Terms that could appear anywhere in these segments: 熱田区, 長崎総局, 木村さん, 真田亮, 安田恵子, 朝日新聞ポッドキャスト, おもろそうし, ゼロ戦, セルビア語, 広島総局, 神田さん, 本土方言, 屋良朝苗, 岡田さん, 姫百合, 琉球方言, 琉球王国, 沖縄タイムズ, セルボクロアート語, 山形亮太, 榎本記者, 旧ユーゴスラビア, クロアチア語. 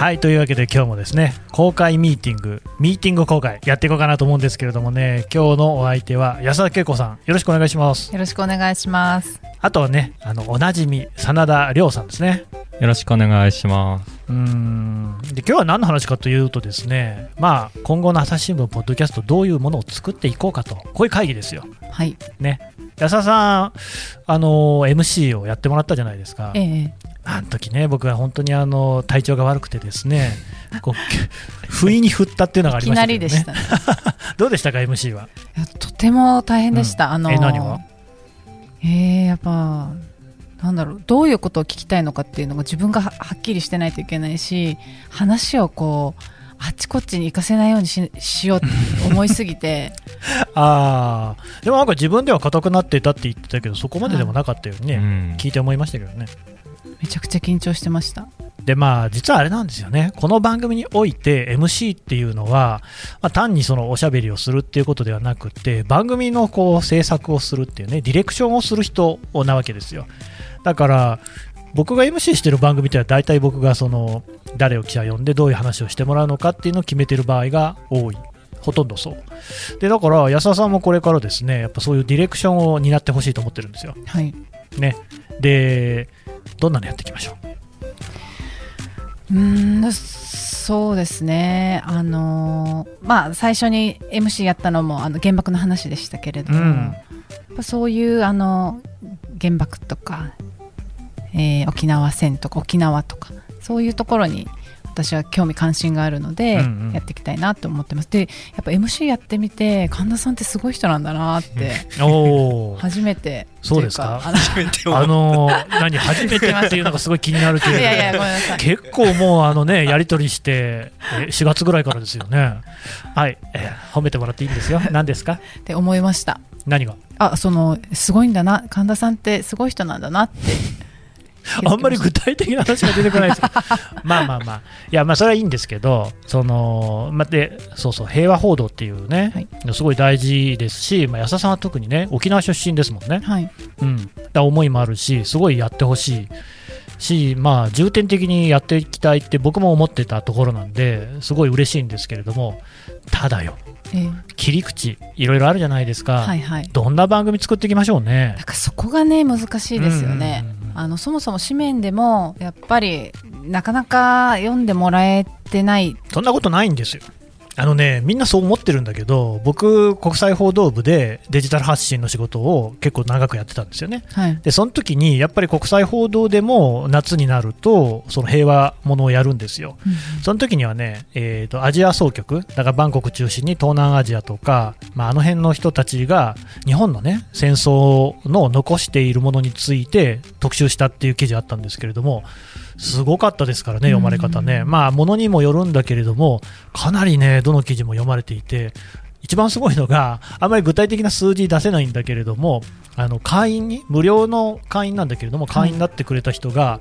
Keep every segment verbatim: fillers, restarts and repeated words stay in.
はい、というわけで今日もですね公開ミーティングミーティング公開やっていこうかなと思うんですけれどもね、今日のお相手は安田恵子さん、よろしくお願いします。よろしくお願いします。あとはね、あのおなじみ真田亮さんですね、よろしくお願いします。うーんで今日は何の話かというとですね、まあ、今後の朝日新聞ポッドキャストどういうものを作っていこうかと、こういう会議ですよ、はいね、安田さんあの エムシー をやってもらったじゃないですか、ええ、あの時ね僕は本当にあの体調が悪くてですねこう不意に振ったっていうのがありましたけどねいきなりでしたねどうでしたか エムシー は。いやとても大変でした、うん、あのー、え何がえー、やっぱなんだろう、どういうことを聞きたいのかっていうのが自分が は, はっきりしてないといけないし、話をこうあっちこっちに行かせないように し, しようって思いすぎてあでもなんか自分では硬くなっていたって言ってたけどそこまででもなかったよね、はい、聞いて思いましたけどね、うん、めちゃくちゃ緊張してました。でまあ、実はあれなんですよね、この番組において エムシー っていうのは、まあ、単にそのおしゃべりをするっていうことではなくて番組のこう制作をするっていうね、ディレクションをする人なわけですよ。だから僕が エムシー してる番組では大体僕がその誰を記者呼んでどういう話をしてもらうのかっていうのを決めてる場合が多い、ほとんどそうで、だから安田さんもこれからですねやっぱそういうディレクションを担ってほしいと思ってるんですよ、はいね、でどんなのやっていきましょう。うーんそうですね、あのーまあ、最初に エムシー やったのもあの原爆の話でしたけれども、うん、やっぱそういうあの原爆とか、えー、沖縄戦とか沖縄とかそういうところに私は興味関心があるので、うんうん、やっていきたいなと思ってます。でやっぱ エムシー やってみて神田さんってすごい人なんだなって、うん、お初めてそうですか、あの初めてあの何初めてっていうのがすごい気になるといういやいやごめんなさい、結構もうあのねやり取りしてしがつぐらいからですよねはい、えー、褒めてもらっていいんですよ。何ですかって思いました。何があそのすごいんだな、神田さんってすごい人なんだなってあんまり具体的な話が出てこないですまあまあまあ、いやまあそれはいいんですけど、そのまでそうそう平和報道っていうね、はい、すごい大事ですし、まあ、安田さんは特にね沖縄出身ですもんね、はいうん、だ思いもあるしすごいやってほしいし、まあ、重点的にやっていきたいって僕も思ってたところなんですごい嬉しいんですけれども、ただよ、えー、切り口いろいろあるじゃないですか、はいはい、どんな番組作っていきましょうね。だからそこがね難しいですよね、うんうんうん、あのそもそも紙面でもやっぱりなかなか読んでもらえてない。そんなことないんですよ、あのねみんなそう思ってるんだけど、僕国際報道部でデジタル発信の仕事を結構長くやってたんですよね、はい、でその時にやっぱり国際報道でも夏になるとその平和ものをやるんですよ、うん、その時にはね、えーと、アジア総局だからバンコク中心に東南アジアとか、まあ、あの辺の人たちが日本のね戦争の残しているものについて特集したっていう記事あったんですけれども、すごかったですからね読まれ方ね、まあ、ものにもよるんだけれどもかなりねどの記事も読まれていて、一番すごいのがあまり具体的な数字出せないんだけれども、あの会員に無料の会員なんだけれども会員になってくれた人が、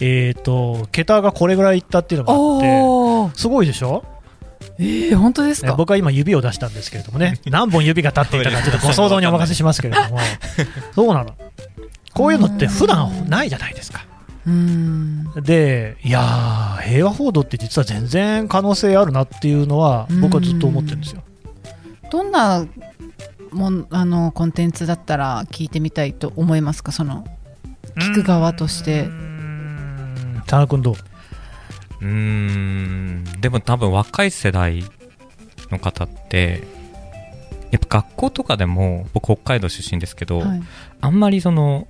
うん、えーと桁がこれぐらいいったっていうのがあってすごいでしょ。えー、本当ですか。僕は今指を出したんですけれどもね何本指が立っていたかちょっとご想像にお任せしますけれどもそうなの、こういうのって普段ないじゃないですか。うーんでいや平和報道って実は全然可能性あるなっていうのは僕はずっと思ってるんですよ。どんなもんあのコンテンツだったら聞いてみたいと思いますか、その聞く側として。田中君どう。うーんでも多分若い世代の方ってやっぱ学校とかでも、僕北海道出身ですけど、はい、あんまりその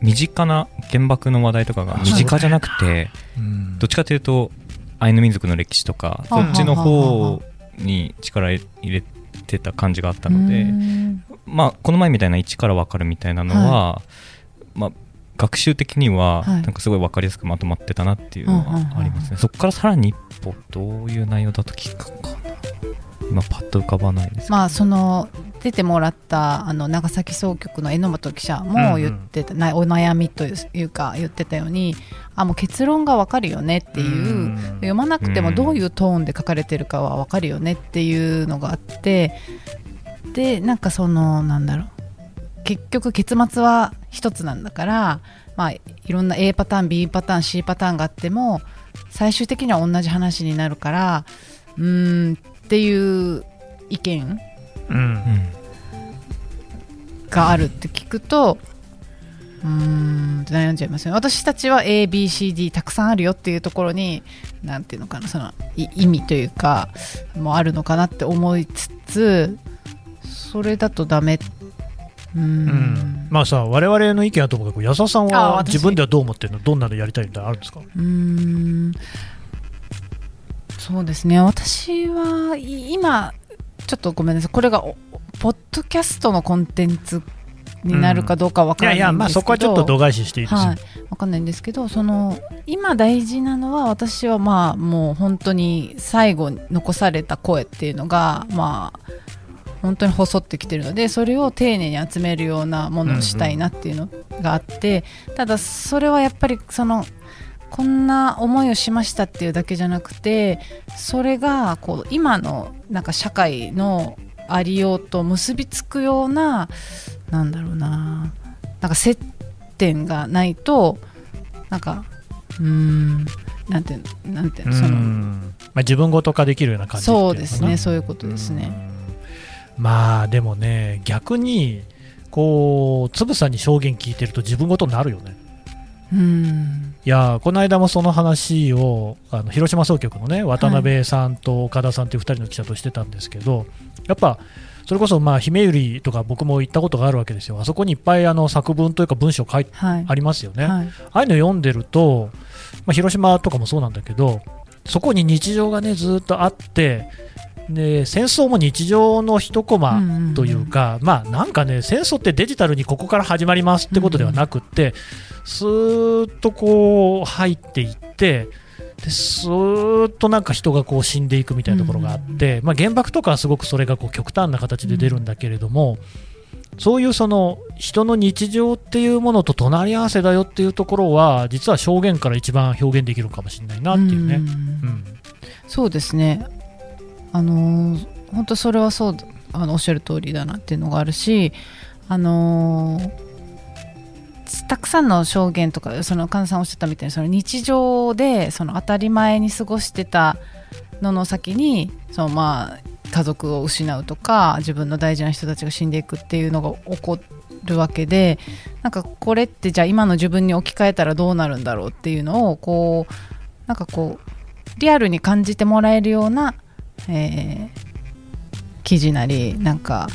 身近な原爆の話題とかが身近じゃなくて、どっちかというとアイヌ民族の歴史とかそっちの方に力入れてた感じがあったので、まあこの前みたいな一から分かるみたいなのはまあ学習的にはなんかすごい分かりやすくまとまってたなっていうのはありますね。そこからさらに一歩どういう内容だと聞くかな、今パッと浮かばないですけど、まあその出てもらったあの長崎総局の榎本記者も言ってた、うんうん、お悩みというか言ってたように、あもう結論が分かるよねっていう、うん、読まなくてもどういうトーンで書かれてるかは分かるよねっていうのがあって、でなんかそのなんだろう結局結末は一つなんだから、まあ、いろんな A パターン B パターン C パターンがあっても最終的には同じ話になるからうーんっていう意見、うん、があるって聞くとうーんって悩んじゃいますよね。私たちは エービーシーディー たくさんあるよっていうところになんていうのかなその意味というかもあるのかなって思いつつそれだとダメうんうん、まあさ我々の意見はともかく安田さんは自分ではどう思ってるのどんなのやりたいみたいなのあるんですか。うーんそうですね私は今ちょっとごめんなさいこれがポッドキャストのコンテンツになるかどうか分からないんですけど、うん、いやいやまあそこはちょっと度外視していいですよ、はい、分かんないんですけどその今大事なのは私はまあもう本当に最後に残された声っていうのがまあ本当に細ってきてるのでそれを丁寧に集めるようなものをしたいなっていうのがあって、うんうん、ただそれはやっぱりそのこんな思いをしましたっていうだけじゃなくてそれがこう今のなんか社会のありようと結びつくようななんだろうななんか接点がないとなんかうーんなんてなんてそのまあ自分ごと化できるような感じっていうのかな。そうですねそういうことですね。まあでもね逆にこうつぶさに証言聞いてると自分ごとになるよね。うんいやこの間もその話をあの広島総局のね渡辺さんと岡田さんというふたりの記者としてたんですけど、はい、やっぱそれこそまあ姫百合とか僕も行ったことがあるわけですよ。あそこにいっぱいあの作文というか文章書いて、はい、ありますよね、はい、ああいうの読んでると、まあ、広島とかもそうなんだけどそこに日常がねずっとあってで戦争も日常の一コマというか、うんうんうん、まあなんかね戦争ってデジタルにここから始まりますってことではなくって、うんうん、スーッとこう入っていってでスーッとなんか人がこう死んでいくみたいなところがあって、うんうんまあ、原爆とかはすごくそれがこう極端な形で出るんだけれども、うん、そういうその人の日常っていうものと隣り合わせだよっていうところは実は証言から一番表現できるかもしれないなっていうね、うんうん、そうですねあのー、本当それはそうあのおっしゃる通りだなっていうのがあるし、あのー、たくさんの証言とかその神田さんおっしゃったみたいにその日常でその当たり前に過ごしてたのの先にその、まあ、家族を失うとか自分の大事な人たちが死んでいくっていうのが起こるわけでなんかこれってじゃあ今の自分に置き換えたらどうなるんだろうっていうのをこうなんかこうリアルに感じてもらえるようなえー、記事なりなんか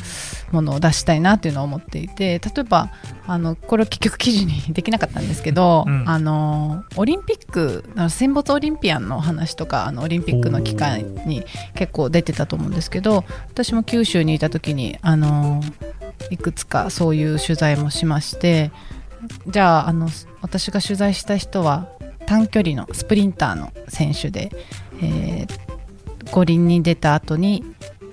ものを出したいなっていうのを思っていて例えばあのこれは結局記事にできなかったんですけど、うん、あのオリンピック戦没オリンピアンの話とかあのオリンピックの期間に結構出てたと思うんですけど私も九州にいた時にあのいくつかそういう取材もしましてじゃあ、あの私が取材した人は短距離のスプリンターの選手で、えー五輪に出た後に、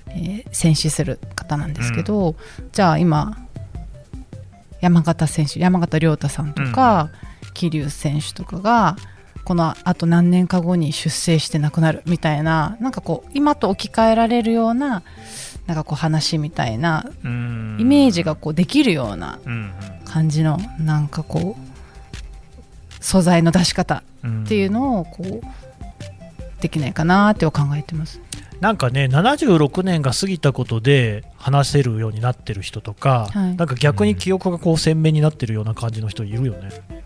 えー、戦死する方なんですけど、うん、じゃあ今山形選手山形亮太さんとか、うん、桐生選手とかがこのあと何年か後に出征して亡くなるみたいななんかこう今と置き換えられるようななんかこう話みたいな、うん、イメージがこうできるような感じのなんかこう素材の出し方っていうのをこう、うんできないかなって考えてます。なんかねななじゅうろくねんが過ぎたことで話せるようになってる人とか、はい、なんか逆に記憶がこう鮮明になってるような感じの人いるよね、うん、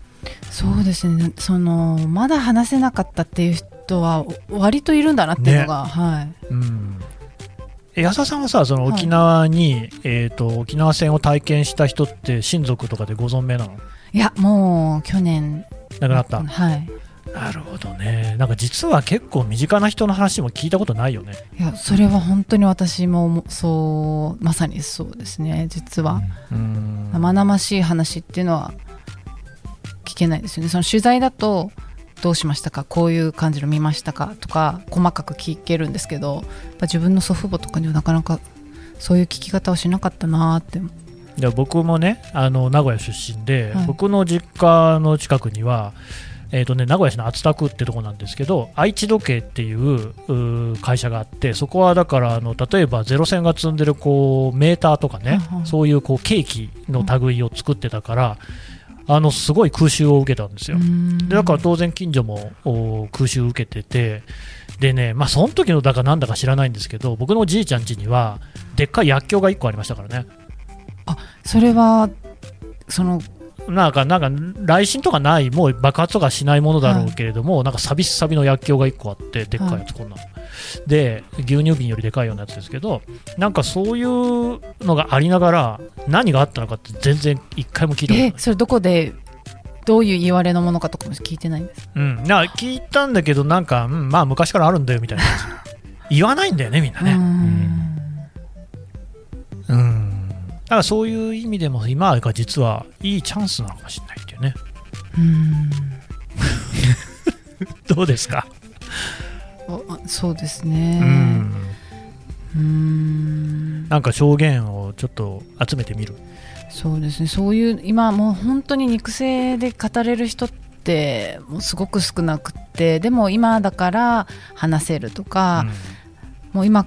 そうですねそのまだ話せなかったっていう人は割といるんだなっていうのが、ねはいうん、安田さんはさその沖縄に、はいえー、と沖縄戦を体験した人って親族とかでご存命なの？いやもう去年亡くなった、はいなるほどね。なんか実は結構身近な人の話も聞いたことないよね。いやそれは本当に私もそうまさにそうですね。実は、うん、生々しい話っていうのは聞けないですよね。その取材だとどうしましたかこういう感じの見ましたかとか細かく聞けるんですけどやっぱ自分の祖父母とかにはなかなかそういう聞き方をしなかったなっていや僕もねあの名古屋出身で、はい、僕の実家の近くにはえーとね、名古屋市の熱田区ってとこなんですけど愛知時計っていう、う会社があってそこはだからあの例えばゼロ戦が積んでるこうメーターとかね、うんうん、そういうこうケーキの類を作ってたから、うんあのすごい空襲を受けたんですよ。でだから当然近所も空襲を受けてて、でね、まあ、その時のだかなんだか知らないんですけど、僕のおじいちゃん家にはでっかい薬莢がいっこありましたからね。あ、それはそのなんかなんか雷神とかない、もう爆発とかしないものだろうけれども、はい、なんかサビサビの薬莢がいっこあってでっかいやつ、こんな、はい、で牛乳瓶よりでかいようなやつですけど、なんかそういうのがありながら何があったのかって全然一回も聞いたことない。え、それどこでどういう言われのものかとかも聞いてないんです、うん、なんか聞いたんだけどなんか、うん、まあ昔からあるんだよみたいな言わないんだよねみんなね。うん、うん、だからそういう意味でも今が実はいいチャンスなのかもしれないっていうね。うーんどうですか。そうですね。うーん、うーん、なんか証言をちょっと集めてみる。そうですね。そういう今もう本当に肉声で語れる人ってもうすごく少なくて、でも今だから話せるとか、うん、もう今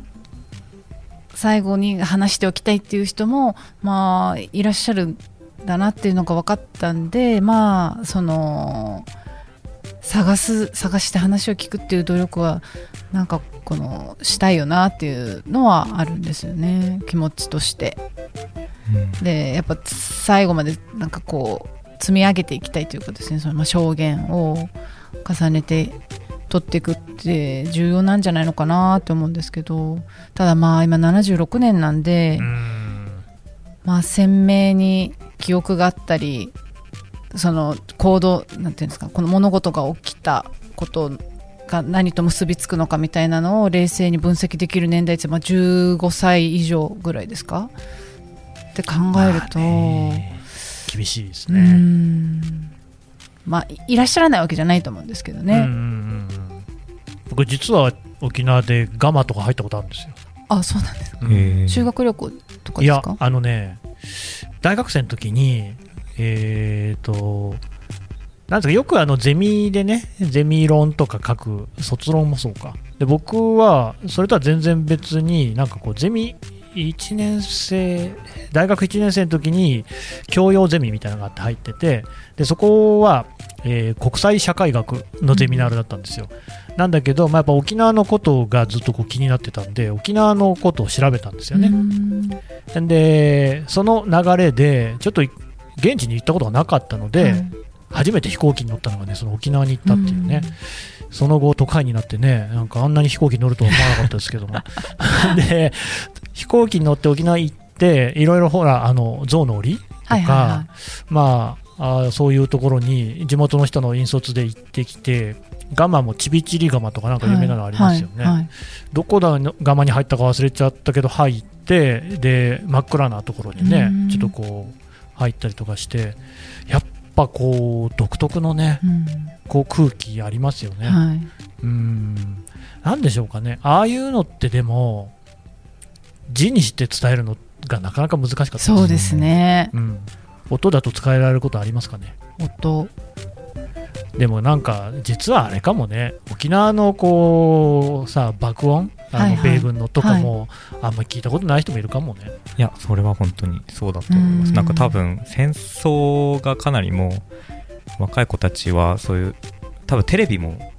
最後に話しておきたいっていう人も、まあ、いらっしゃるんだなっていうのが分かったんで、まあ、その探す探して話を聞くっていう努力はなんかこのしたいよなっていうのはあるんですよね、気持ちとして、うん、でやっぱ最後までなんかこう積み上げていきたいというかですね、そのまあ証言を重ねて取っていくって重要なんじゃないのかなって思うんですけど、ただまあ今ななじゅうろくねんなんで、うん、まあ、鮮明に記憶があったり、その行動なんていうんですか、この物事が起きたことが何と結びつくのかみたいなのを冷静に分析できる年代って、まあ、じゅうごさい以上ぐらいですかって考えると、厳しいですね。うん、まあ、いらっしゃらないわけじゃないと思うんですけどね。うんうんうん、僕実は沖縄でガマとか入ったことあるんですよ。あ、そうなんですか。修学旅行とかですか。いや、あのね、大学生の時にえっとなんですか、よくあのゼミでね、ゼミ論とか書く、卒論もそうか。で僕はそれとは全然別になんかこうゼミいちねん生、大学いちねん生の時に教養ゼミみたいなのがあって入ってて、でそこは、えー、国際社会学のゼミナールだったんですよ。なんだけど、まあ、やっぱ沖縄のことがずっとこう気になってたんで沖縄のことを調べたんですよね。でその流れでちょっと現地に行ったことがなかったので、うん、初めて飛行機に乗ったのがね、その沖縄に行ったっていうね。うその後都会になってね、なんかあんなに飛行機に乗るとは思わなかったですけどもで飛行機に乗って沖縄行っていろいろほらあの象の檻とか、はいはいはい、まあ、あそういうところに地元の人の引率で行ってきて、ガマもちびちりガマとかなんか有名なのありますよね、はいはいはい、どこだガマに入ったか忘れちゃったけど入って、で真っ暗なところにねちょっとこう入ったりとかして、やっぱやっぱこう独特のね、うん、こう空気ありますよね、はい、うーん、なんでしょうかね、ああいうのって。でも字にして伝えるのがなかなか難しかったですね。そうですね、うん、音だと伝えられることありますかね。音でもなんか実はあれかもね、沖縄のこうさ爆音、あの米軍のとかもあんまり聞いたことない人もいるかもね、はいはいはい、いやそれは本当にそうだと思います。なんか多分戦争がかなりもう若い子たちはそういう多分テレビも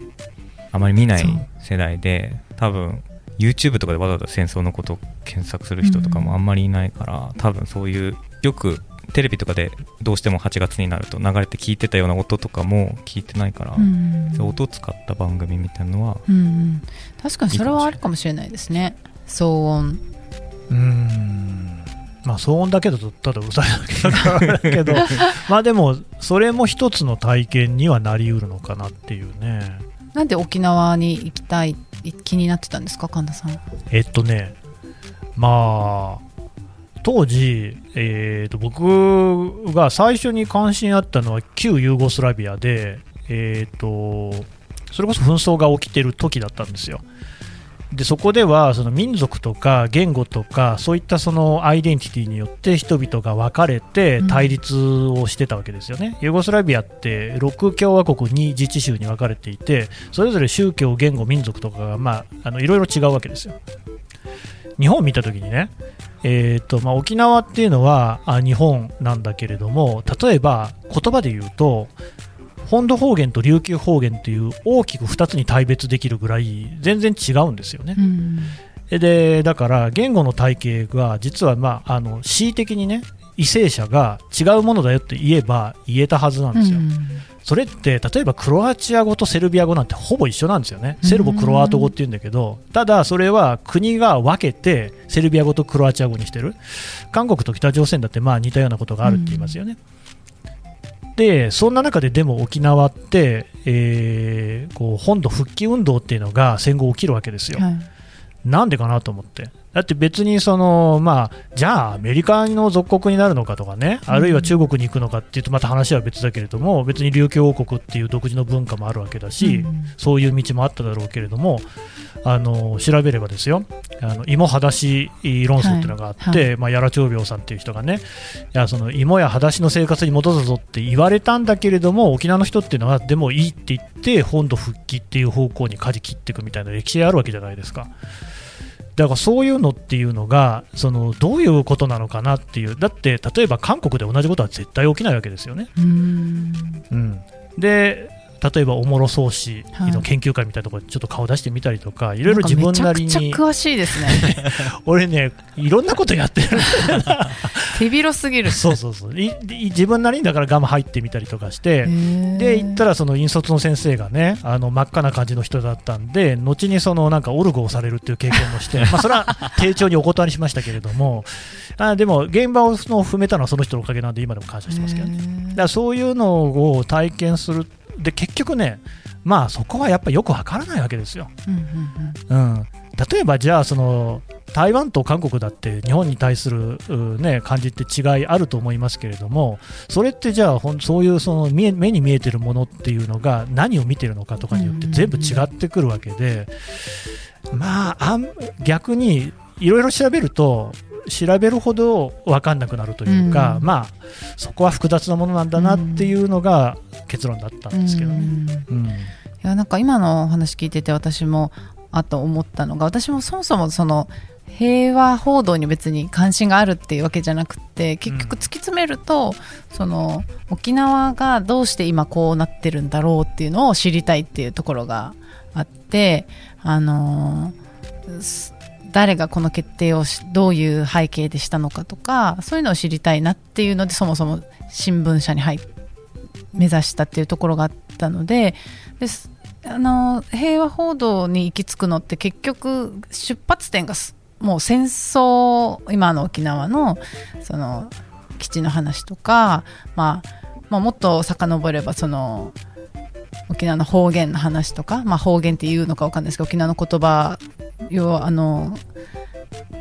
あまり見ない世代で、多分 YouTube とかでわざわざ戦争のことを検索する人とかもあんまりいないから、多分そういうよくテレビとかでどうしてもはちがつになると流れて聞いてたような音とかも聞いてないから、うん、そう音を使った番組みたいなのは、うん、確かにそれはあるかもしれないですね。騒音、うーん、まあ騒音だけだとただうるさいだけだけどまあでもそれも一つの体験にはなりうるのかなっていうね。なんで沖縄に行きたい気になってたんですか、神田さん。えっとねまあ当時、えー、と僕が最初に関心あったのは旧ユーゴスラビアで、えー、とそれこそ紛争が起きてる時だったんですよ。でそこではその民族とか言語とかそういったそのアイデンティティによって人々が分かれて対立をしてたわけですよね、うん、ユーゴスラビアってろく共和国に自治州に分かれていて、それぞれ宗教、言語、民族とかが、まあ、あのいろいろ違うわけですよ。日本を見たときにね、えーとまあ、沖縄っていうのはあ日本なんだけれども、例えば言葉で言うと本土方言と琉球方言という大きくふたつに大別できるぐらい全然違うんですよね、うん、でだから言語の体系が実は、まあ、あの恣意的にね為政者が違うものだよって言えば言えたはずなんですよ、うん、それって例えばクロアチア語とセルビア語なんてほぼ一緒なんですよね。セルボクロアート語って言うんだけど、ただそれは国が分けてセルビア語とクロアチア語にしてる。韓国と北朝鮮だってまあ似たようなことがあるって言いますよね、うん、でそんな中ででも沖縄って、えー、こう本土復帰運動っていうのが戦後起きるわけですよ、はい、なんでかなと思って、だって別にその、まあ、じゃあアメリカの属国になるのかとかね、あるいは中国に行くのかっていうとまた話は別だけれども、別に琉球王国っていう独自の文化もあるわけだし、うん、そういう道もあっただろうけれども、あの調べればですよ、あの芋裸足論争っていうのがあって、はいはい、まあ、屋良朝苗さんっていう人がね、いやその芋や裸足の生活に戻すぞって言われたんだけれども、沖縄の人っていうのはでもいいって言って本土復帰っていう方向に舵切っていくみたいな歴史があるわけじゃないですか。だからそういうのっていうのがそのどういうことなのかなっていう、だって例えば韓国で同じことは絶対起きないわけですよね。うーん、うん、で例えばおもろそうしの研究会みたいなところにちょっと顔出してみたりとか、いろいろ自分なりにめちゃくちゃ詳しいですね俺ねいろんなことやってる手広すぎるそうそうそう、自分なりにだからガム入ってみたりとかして、で行ったらその引率の先生がね、あの真っ赤な感じの人だったんで、後にそのなんかオルゴをされるっていう経験もしてまあそれは丁重にお断りしましたけれども、あでも現場を踏めたのはその人のおかげなんで今でも感謝してますけどね。だからそういうのを体験するで結局ね、まあ、そこはやっぱりよくわからないわけですよ、うんうんうんうん、例えばじゃあその台湾と韓国だって日本に対する、ね、感じって違いあると思いますけれども、それってじゃあほんそういうその見え目に見えてるものっていうのが何を見てるのかとかによって全部違ってくるわけで、うんうんうん、まあ、あん逆にいろいろ調べると調べるほど分かんなくなるというか、うん、まあそこは複雑なものなんだなっていうのが結論だったんですけどね、うんうん、いやなんか今のお話聞いてて私もあと思ったのが、私もそもそもその平和報道に別に関心があるっていうわけじゃなくて、結局突き詰めると、うん、その沖縄がどうして今こうなってるんだろうっていうのを知りたいっていうところがあって、あのー誰がこの決定をどういう背景でしたのかとか、そういうのを知りたいなっていうのでそもそも新聞社に入目指したっていうところがあったの で, であの平和報道に行き着くのって結局出発点がもう戦争、今の沖縄 の, その基地の話とか、まあまあ、もっと遡ればその沖縄の方言の話とか、まあ、方言っていうのか分かんないですけど、沖縄の言葉をあの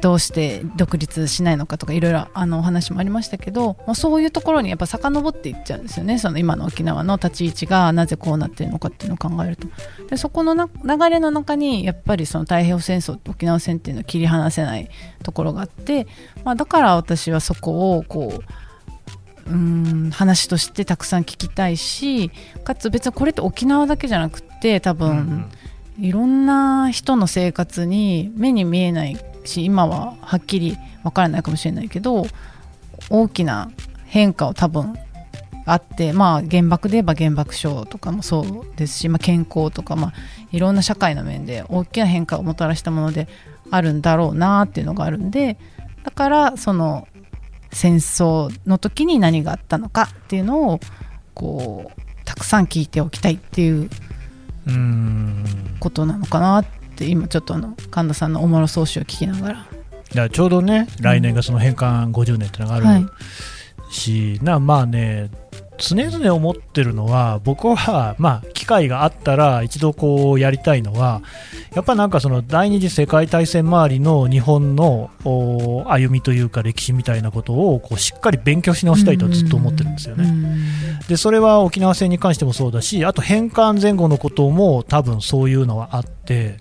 どうして独立しないのかとかいろいろあのお話もありましたけど、まあ、そういうところにやっぱ遡っていっちゃうんですよね。その今の沖縄の立ち位置がなぜこうなっているのかっていうのを考えると、でそこのな流れの中にやっぱりその太平洋戦争、沖縄戦っていうのを切り離せないところがあって、まあ、だから私はそこをこううーん話としてたくさん聞きたいし、かつ別にこれって沖縄だけじゃなくて多分いろんな人の生活に目に見えないし、今ははっきり分からないかもしれないけど大きな変化を多分あって、まあ原爆で言えば原爆症とかもそうですし、まあ、健康とか、まあ、いろんな社会の面で大きな変化をもたらしたものであるんだろうなっていうのがあるんで、だからその戦争の時に何があったのかっていうのをこうたくさん聞いておきたいっていうことなのかなって、今ちょっとあの神田さんのおもろそうしを聞きながら、いやちょうどね来年がその返還ごじゅうねんってのがあるし、うん、はい、なまあね常々思ってるのは、僕はまあ機会があったら一度こうやりたいのは、やっぱなんかその第二次世界大戦周りの日本の歩みというか歴史みたいなことをこうしっかり勉強し直したいとずっと思ってるんですよね。でそれは沖縄戦に関してもそうだし、あと返還前後のことも多分そういうのはあって、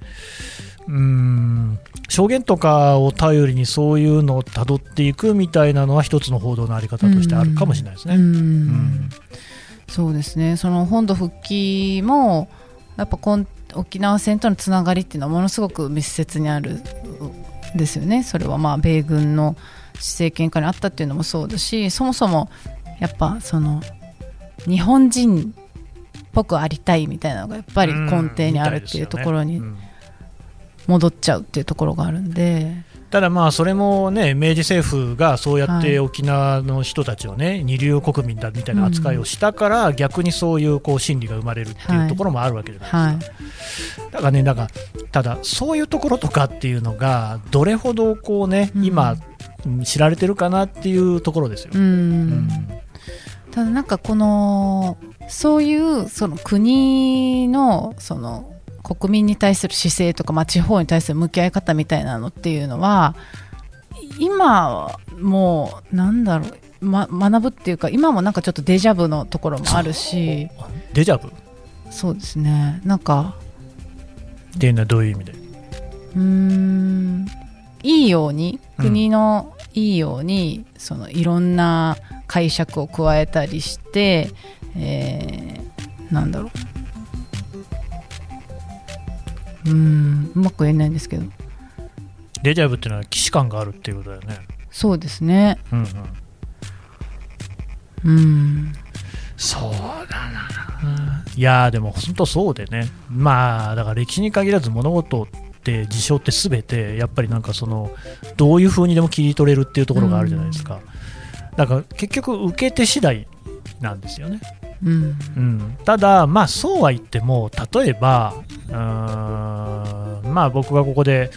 うーん証言とかを頼りにそういうのをたどっていくみたいなのは一つの報道のあり方としてあるかもしれないですね。うん、うん、そうですね。その本土復帰もやっぱ沖縄戦とのつながりっていうのはものすごく密接にあるですよね。それはまあ米軍の政権下にあったっていうのもそうだし、そもそもやっぱその日本人っぽくありたいみたいなのがやっぱり根底にあるっていうところに戻っちゃうっていうところがあるんで、ただまあそれもね、明治政府がそうやって沖縄の人たちをね二流国民だみたいな扱いをしたから、逆にそういうこう心理が生まれるっていうところもあるわけじゃないですか。だからね、なんかただそういうところとかっていうのがどれほどこうね今知られてるかなっていうところですよ。うんうん、ただなんかこのそういうその国のその国民に対する姿勢とか、まあ、地方に対する向き合い方みたいなのっていうのは今もうなんだろう、ま、学ぶっていうか、今もなんかちょっとデジャブのところもあるし。デジャブ？そうですね。なんかっていうのはどういう意味で？うーん、いいように、国のいいように、うん、そのいろんな解釈を加えたりして、えー、なんだろう、うーん、うまく言えないんですけど、デジャブっていうのは既視感があるっていうことだよね。そうですね。うんうん、うーん、そうだな。いやでも本当そうでね、まあだから歴史に限らず物事って事象って全てやっぱりなんかそのどういう風にでも切り取れるっていうところがあるじゃないですか。だから結局受け手次第なんですよね。うんうん、ただ、まあ、そうは言っても例えばうーん、まあ、僕がここで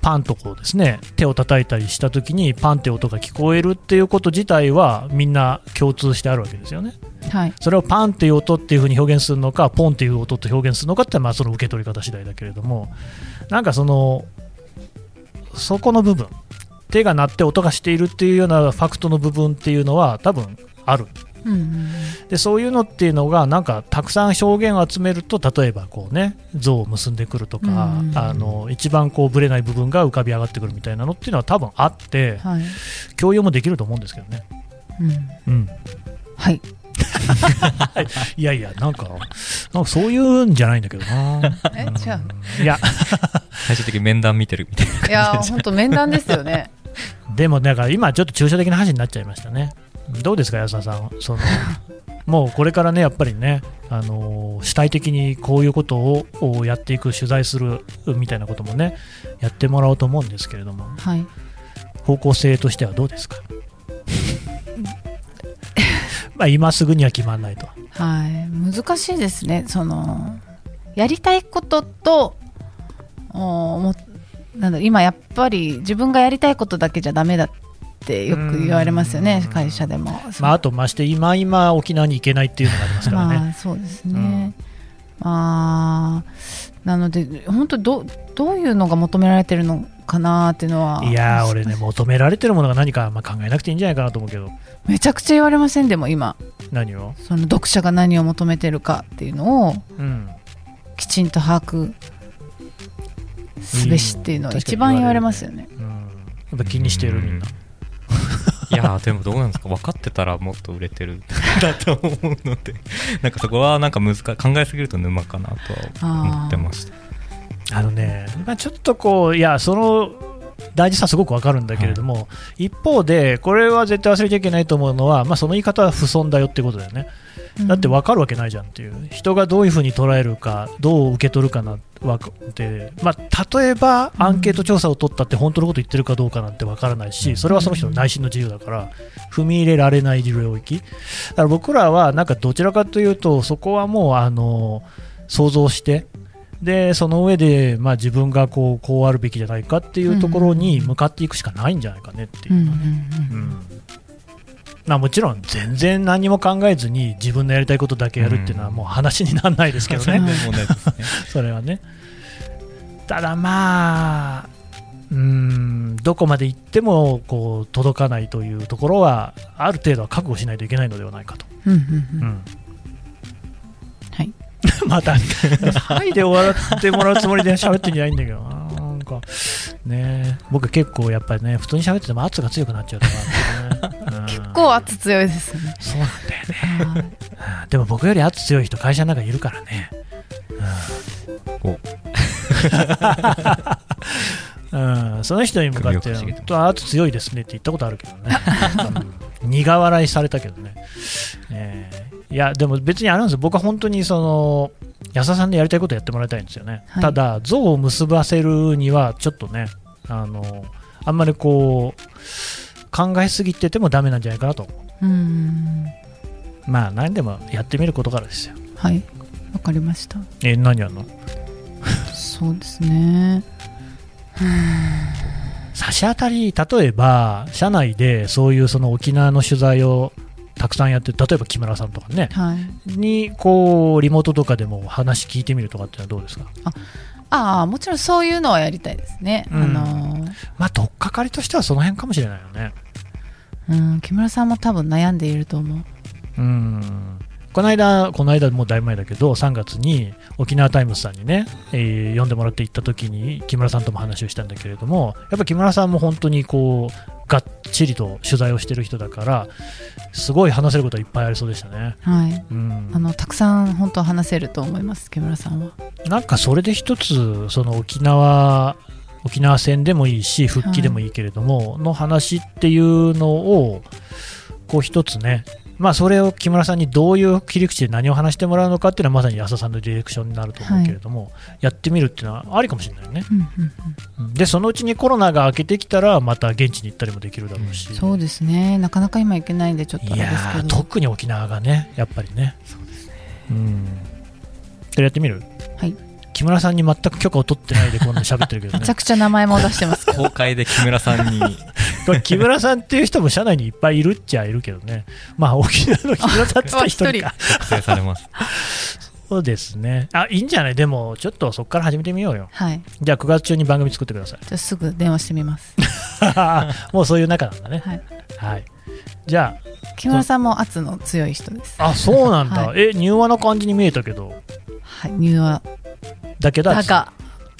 パンとこうですね手を叩いたりした時にパンって音が聞こえるっていうこと自体はみんな共通してあるわけですよね、はい、それをパンっていう音っていう風に表現するのかポンっていう音と表現するのかって、まあ、その受け取り方次第だけれども、なんかそのそこの部分、手が鳴って音がしているっていうようなファクトの部分っていうのは多分ある。うんうん、でそういうのっていうのがなんかたくさん証言を集めると、例えばこうね像を結んでくるとか、うんうん、あの一番こうブレない部分が浮かび上がってくるみたいなのっていうのは多分あって、はい、共有もできると思うんですけどね。うんうん、はいいやいや、なんかなんかそういうんじゃないんだけどな。え、違う、うん、いや最終的に面談見てるみたいな感じ。いや本当面談ですよねでもなんか今ちょっと抽象的な話になっちゃいましたね。どうですか安田さん、そのもうこれからねやっぱりね、あのー、主体的にこういうことをやっていく、取材するみたいなこともねやってもらおうと思うんですけれども、はい、方向性としてはどうですかまあ今すぐには決まらないと、はい、難しいですね。そのやりたいこととも、なんだ、今やっぱり自分がやりたいことだけじゃダメだってってよく言われますよね、会社でも。まあ、あとまして今今沖縄に行けないっていうのがありますからねまあそうですね、うん、まあ、なので本当 ど, どういうのが求められてるのかなっていうのは。いや俺ね、求められてるものが何か、まあ、考えなくていいんじゃないかなと思うけど。めちゃくちゃ言われません？でも今何を、その読者が何を求めてるかっていうのを、うん、きちんと把握すべしっていうのは一番言われますよね、うん、やっぱ気にしてるみんな。いやでもどうなんですか、分かってたらもっと売れてるだと思うのでなんかそこはなんか難しい、考えすぎると沼かなとは思ってました。あ, あのね、まあ、ちょっとこう、いやその大事さすごく分かるんだけれども、はい、一方でこれは絶対忘れちゃいけないと思うのは、まあ、その言い方は不損だよってことだよね。だって分かるわけないじゃんっていう、人がどういうふうに捉えるか、どう受け取るかなって、まあ、例えばアンケート調査を取ったって本当のこと言ってるかどうかなんて分からないし、それはその人の内心の自由だから踏み入れられない領域だから、僕らはなんかどちらかというとそこはもうあの想像して、でその上で、まあ、自分がこう、こうあるべきじゃないかっていうところに向かっていくしかないんじゃないかねっていうのはね、うんうんうんうん、まあ、もちろん全然何も考えずに自分のやりたいことだけやるっていうのはもう話にならないですけどね、うん、それはね。ただまあうーん、どこまで行ってもこう届かないというところはある程度は覚悟しないといけないのではないかと、うんうんうんうん、はいまたはいで終わってもらうつもりで喋ってんじゃないんだけどな、なんかね、僕結構やっぱりね普通に喋ってても圧が強くなっちゃうとか、ねうん、結構圧強いですね。そうなんだよねでも僕より圧強い人会社の中にいるからね、うん、おうん、その人に向かってあと強いですねって言ったことあるけどね苦笑いされたけどね、えー、いやでも別にあれなんですよ、僕は本当にその安田さんでやりたいことやってもらいたいんですよね、はい、ただ像を結ばせるにはちょっとね、あのあんまりこう考えすぎててもダメなんじゃないかなと思う。うーん、まあ何でもやってみることからですよ。はい、わかりました。え、何やんのそうですね、差し当たり、例えば社内でそういうその沖縄の取材をたくさんやってる、例えば木村さんとかね、はい、にこうリモートとかでも話聞いてみるとかってのはどうですか？あああ、もちろんそういうのはやりたいですね、うん、あのー、まあ取っかかりとしてはその辺かもしれないよね、うん、木村さんも多分悩んでいると思う。うん、この間、この間もうだいぶ前だけどさんがつに沖縄タイムズさんにね、えー、呼んでもらって行った時に木村さんとも話をしたんだけれども、やっぱ木村さんも本当にこうがっちりと取材をしてる人だから、すごい話せることはいっぱいありそうでしたね、はい、うん、あのたくさん本当話せると思います木村さんは。なんかそれで一つその沖縄沖縄戦でもいいし復帰でもいいけれども、はい、の話っていうのをこう一つね、まあ、それを木村さんにどういう切り口で何を話してもらうのかっていうのはまさに安田さんのディレクションになると思うけれども、はい、やってみるっていうのはありかもしれないね、うんうんうん、でそのうちにコロナが明けてきたらまた現地に行ったりもできるだろうし、うん、そうですね、なかなか今行けないんでちょっとあれですけど、いや特に沖縄がねやっぱりね、そうですね、うん、それやってみる。はい、木村さんに全く許可を取ってないでこんな喋ってるけどねめちゃくちゃ名前も出してますけど公開で木村さんにこれ木村さんっていう人も社内にいっぱいいるっちゃいるけどね、まあ沖縄の木村さんって一人か特定されますそうですね、あ、いいんじゃない、でもちょっとそこから始めてみようよ、はい、じゃあくがつ中に番組作ってください。じゃあすぐ電話してみますもうそういう仲なんだね、はい、はい、じゃあ木村さんも圧の強い人です。あ、そうなんだ、はい、え、柔和な感じに見えたけど、はい、柔和だけどだが、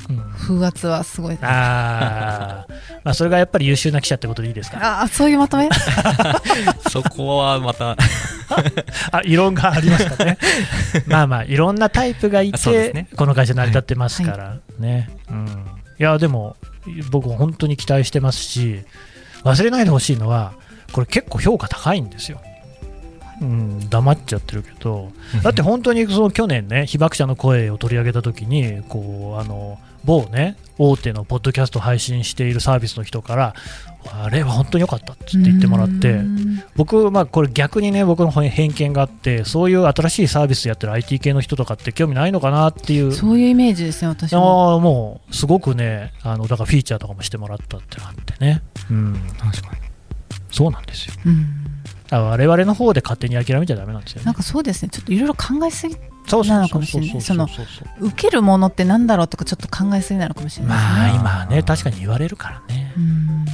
うん、風圧はすごいです。あ、まあ、それがやっぱり優秀な記者ってことでいいですか？あ、そういうまとめそこはまたあ、異論がありますかねまあまあいろんなタイプがいて、ね、この会社成り立ってますからね、はい、うん、いやでも僕本当に期待してますし、忘れないでほしいのはこれ結構評価高いんですよ、うん、黙っちゃってるけど、だって本当にその去年ね、被爆者の声を取り上げたときにこうあの某ね大手のポッドキャストを配信しているサービスの人からあれは本当に良かったって言ってもらって、僕、まあ、これ逆にね僕の偏見があって、そういう新しいサービスやってる アイティー 系の人とかって興味ないのかなっていう、そういうイメージですね私も。あ、もうすごくね、あのだからフィーチャーとかもしてもらったってなってね、うん、確かにそうなんですよ、うん、我々の方で勝手に諦めちゃダメなんですよね。なんかそうですね、ちょっといろいろ考えすぎなのかもしれない。その受けるものってなんだろうとかちょっと考えすぎなのかもしれないですね。まあ今ね確かに言われるからね、うん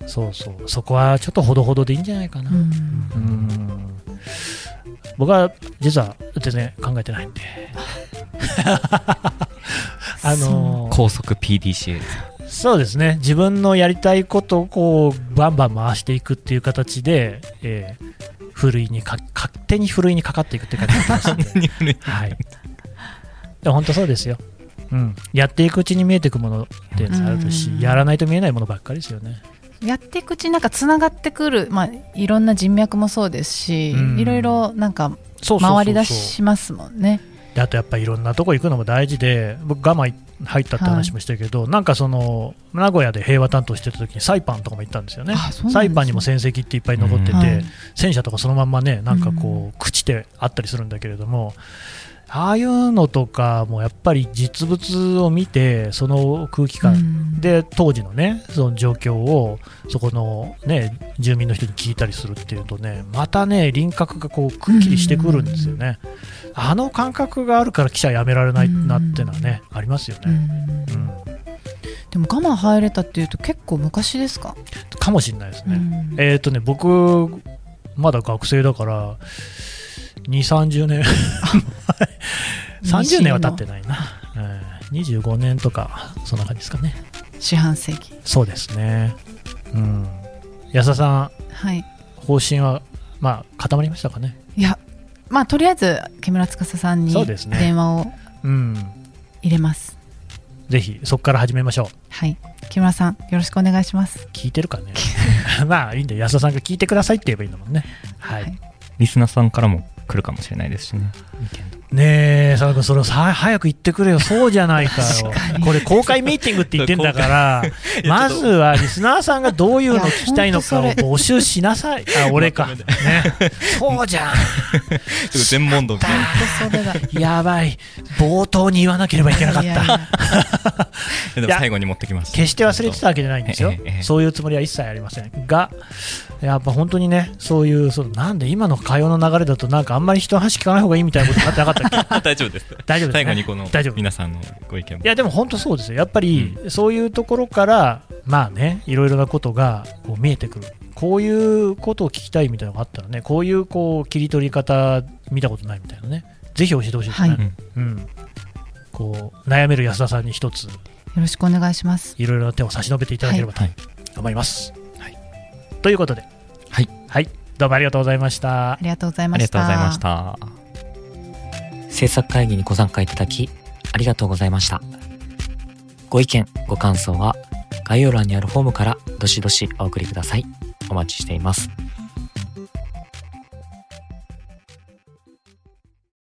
うん、そうそう、そこはちょっとほどほどでいいんじゃないかな、うんうん、僕は実は全然考えてないんであのー、高速 ピーディーシーエー ですか？そうですね、自分のやりたいことをこうバンバン回していくっていう形で、えー、ふるいにか勝手にふるいにかかっていくって感じですね、はい、で本当そうですよ、うん、やっていくうちに見えていくものってあるし、やらないと見えないものばっかりですよね。やっていくうちになんかつながってくる、まあ、いろんな人脈もそうですし、いろいろなんか回り出しますもんね。そうそうそうそう、であとやっぱりいろんなとこ行くのも大事で、僕ガマ入ったって話もしたけど、はい、なんかその名古屋で平和担当してた時にサイパンとかも行ったんですよね。ああ、そうなんですね。サイパンにも戦績っていっぱい残ってて、うん、はい、戦車とかそのまんまねなんかこう朽ちてあったりするんだけれども、うん、ああいうのとかもやっぱり実物を見て、その空気感で当時のねその状況をそこのね住民の人に聞いたりするっていうとね、またね輪郭がこうくっきりしてくるんですよね、うんうんうん、あの感覚があるから記者辞められないなっていうのはね、うん、ありますよね、うんうん、でも我慢入れたっていうと結構昔ですか？かもしれないですね、うん、えーとね僕まだ学生だからにじゅう、さんじゅうねんさんじゅうねんは経ってないな、うん、にじゅうごねんとかそんな感じですかね。四半世紀。そうですね、うん、安田さん、はい、方針は、まあ、固まりましたかね？いや、まあ、とりあえず木村司さんに電話を入れます。ぜひそこから始めましょう。はい、木村さんよろしくお願いします。聞いてるかねまあいいんで安田さんが聞いてくださいって言えばいいんだもんね、はいはい、リスナーさんからも来るかもしれないですしね。ねえ佐野君それをさ早く言ってくれよ。そうじゃないかよこれ公開ミーティングって言ってんだからまずはリスナーさんがどういうのを聞きたいのかを募集しなさい。あ俺か、ね、そうじゃん全問答みたいなやばい冒頭に言わなければいけなかったいやいやでも最後に持ってきます。決して忘れてたわけじゃないんですよ、ええええ、そういうつもりは一切ありませんがやっぱ本当にねそういうそうなんで今の会話の流れだとなんかあんまり人の話聞かない方がいいみたいなことになってなかった大丈夫です。大丈夫ですね。最後にこの皆さんのご意見も。いやでも本当そうですよ。やっぱりそういうところから、うん、まあねいろいろなことがこう見えてくる。こういうことを聞きたいみたいなのがあったらねこういうこう切り取り方見たことないみたいなねぜひ教えてほしいですね、はいうん、こう悩める安田さんに一つよろしくお願いします。いろいろな手を差し伸べていただければと思います、はいはい、ということで、はいはい、どうもありがとうございました。ありがとうございました。制作会議にご参加いただきありがとうございました。ご意見ご感想は概要欄にあるフォームからどしどしお送りください。お待ちしています。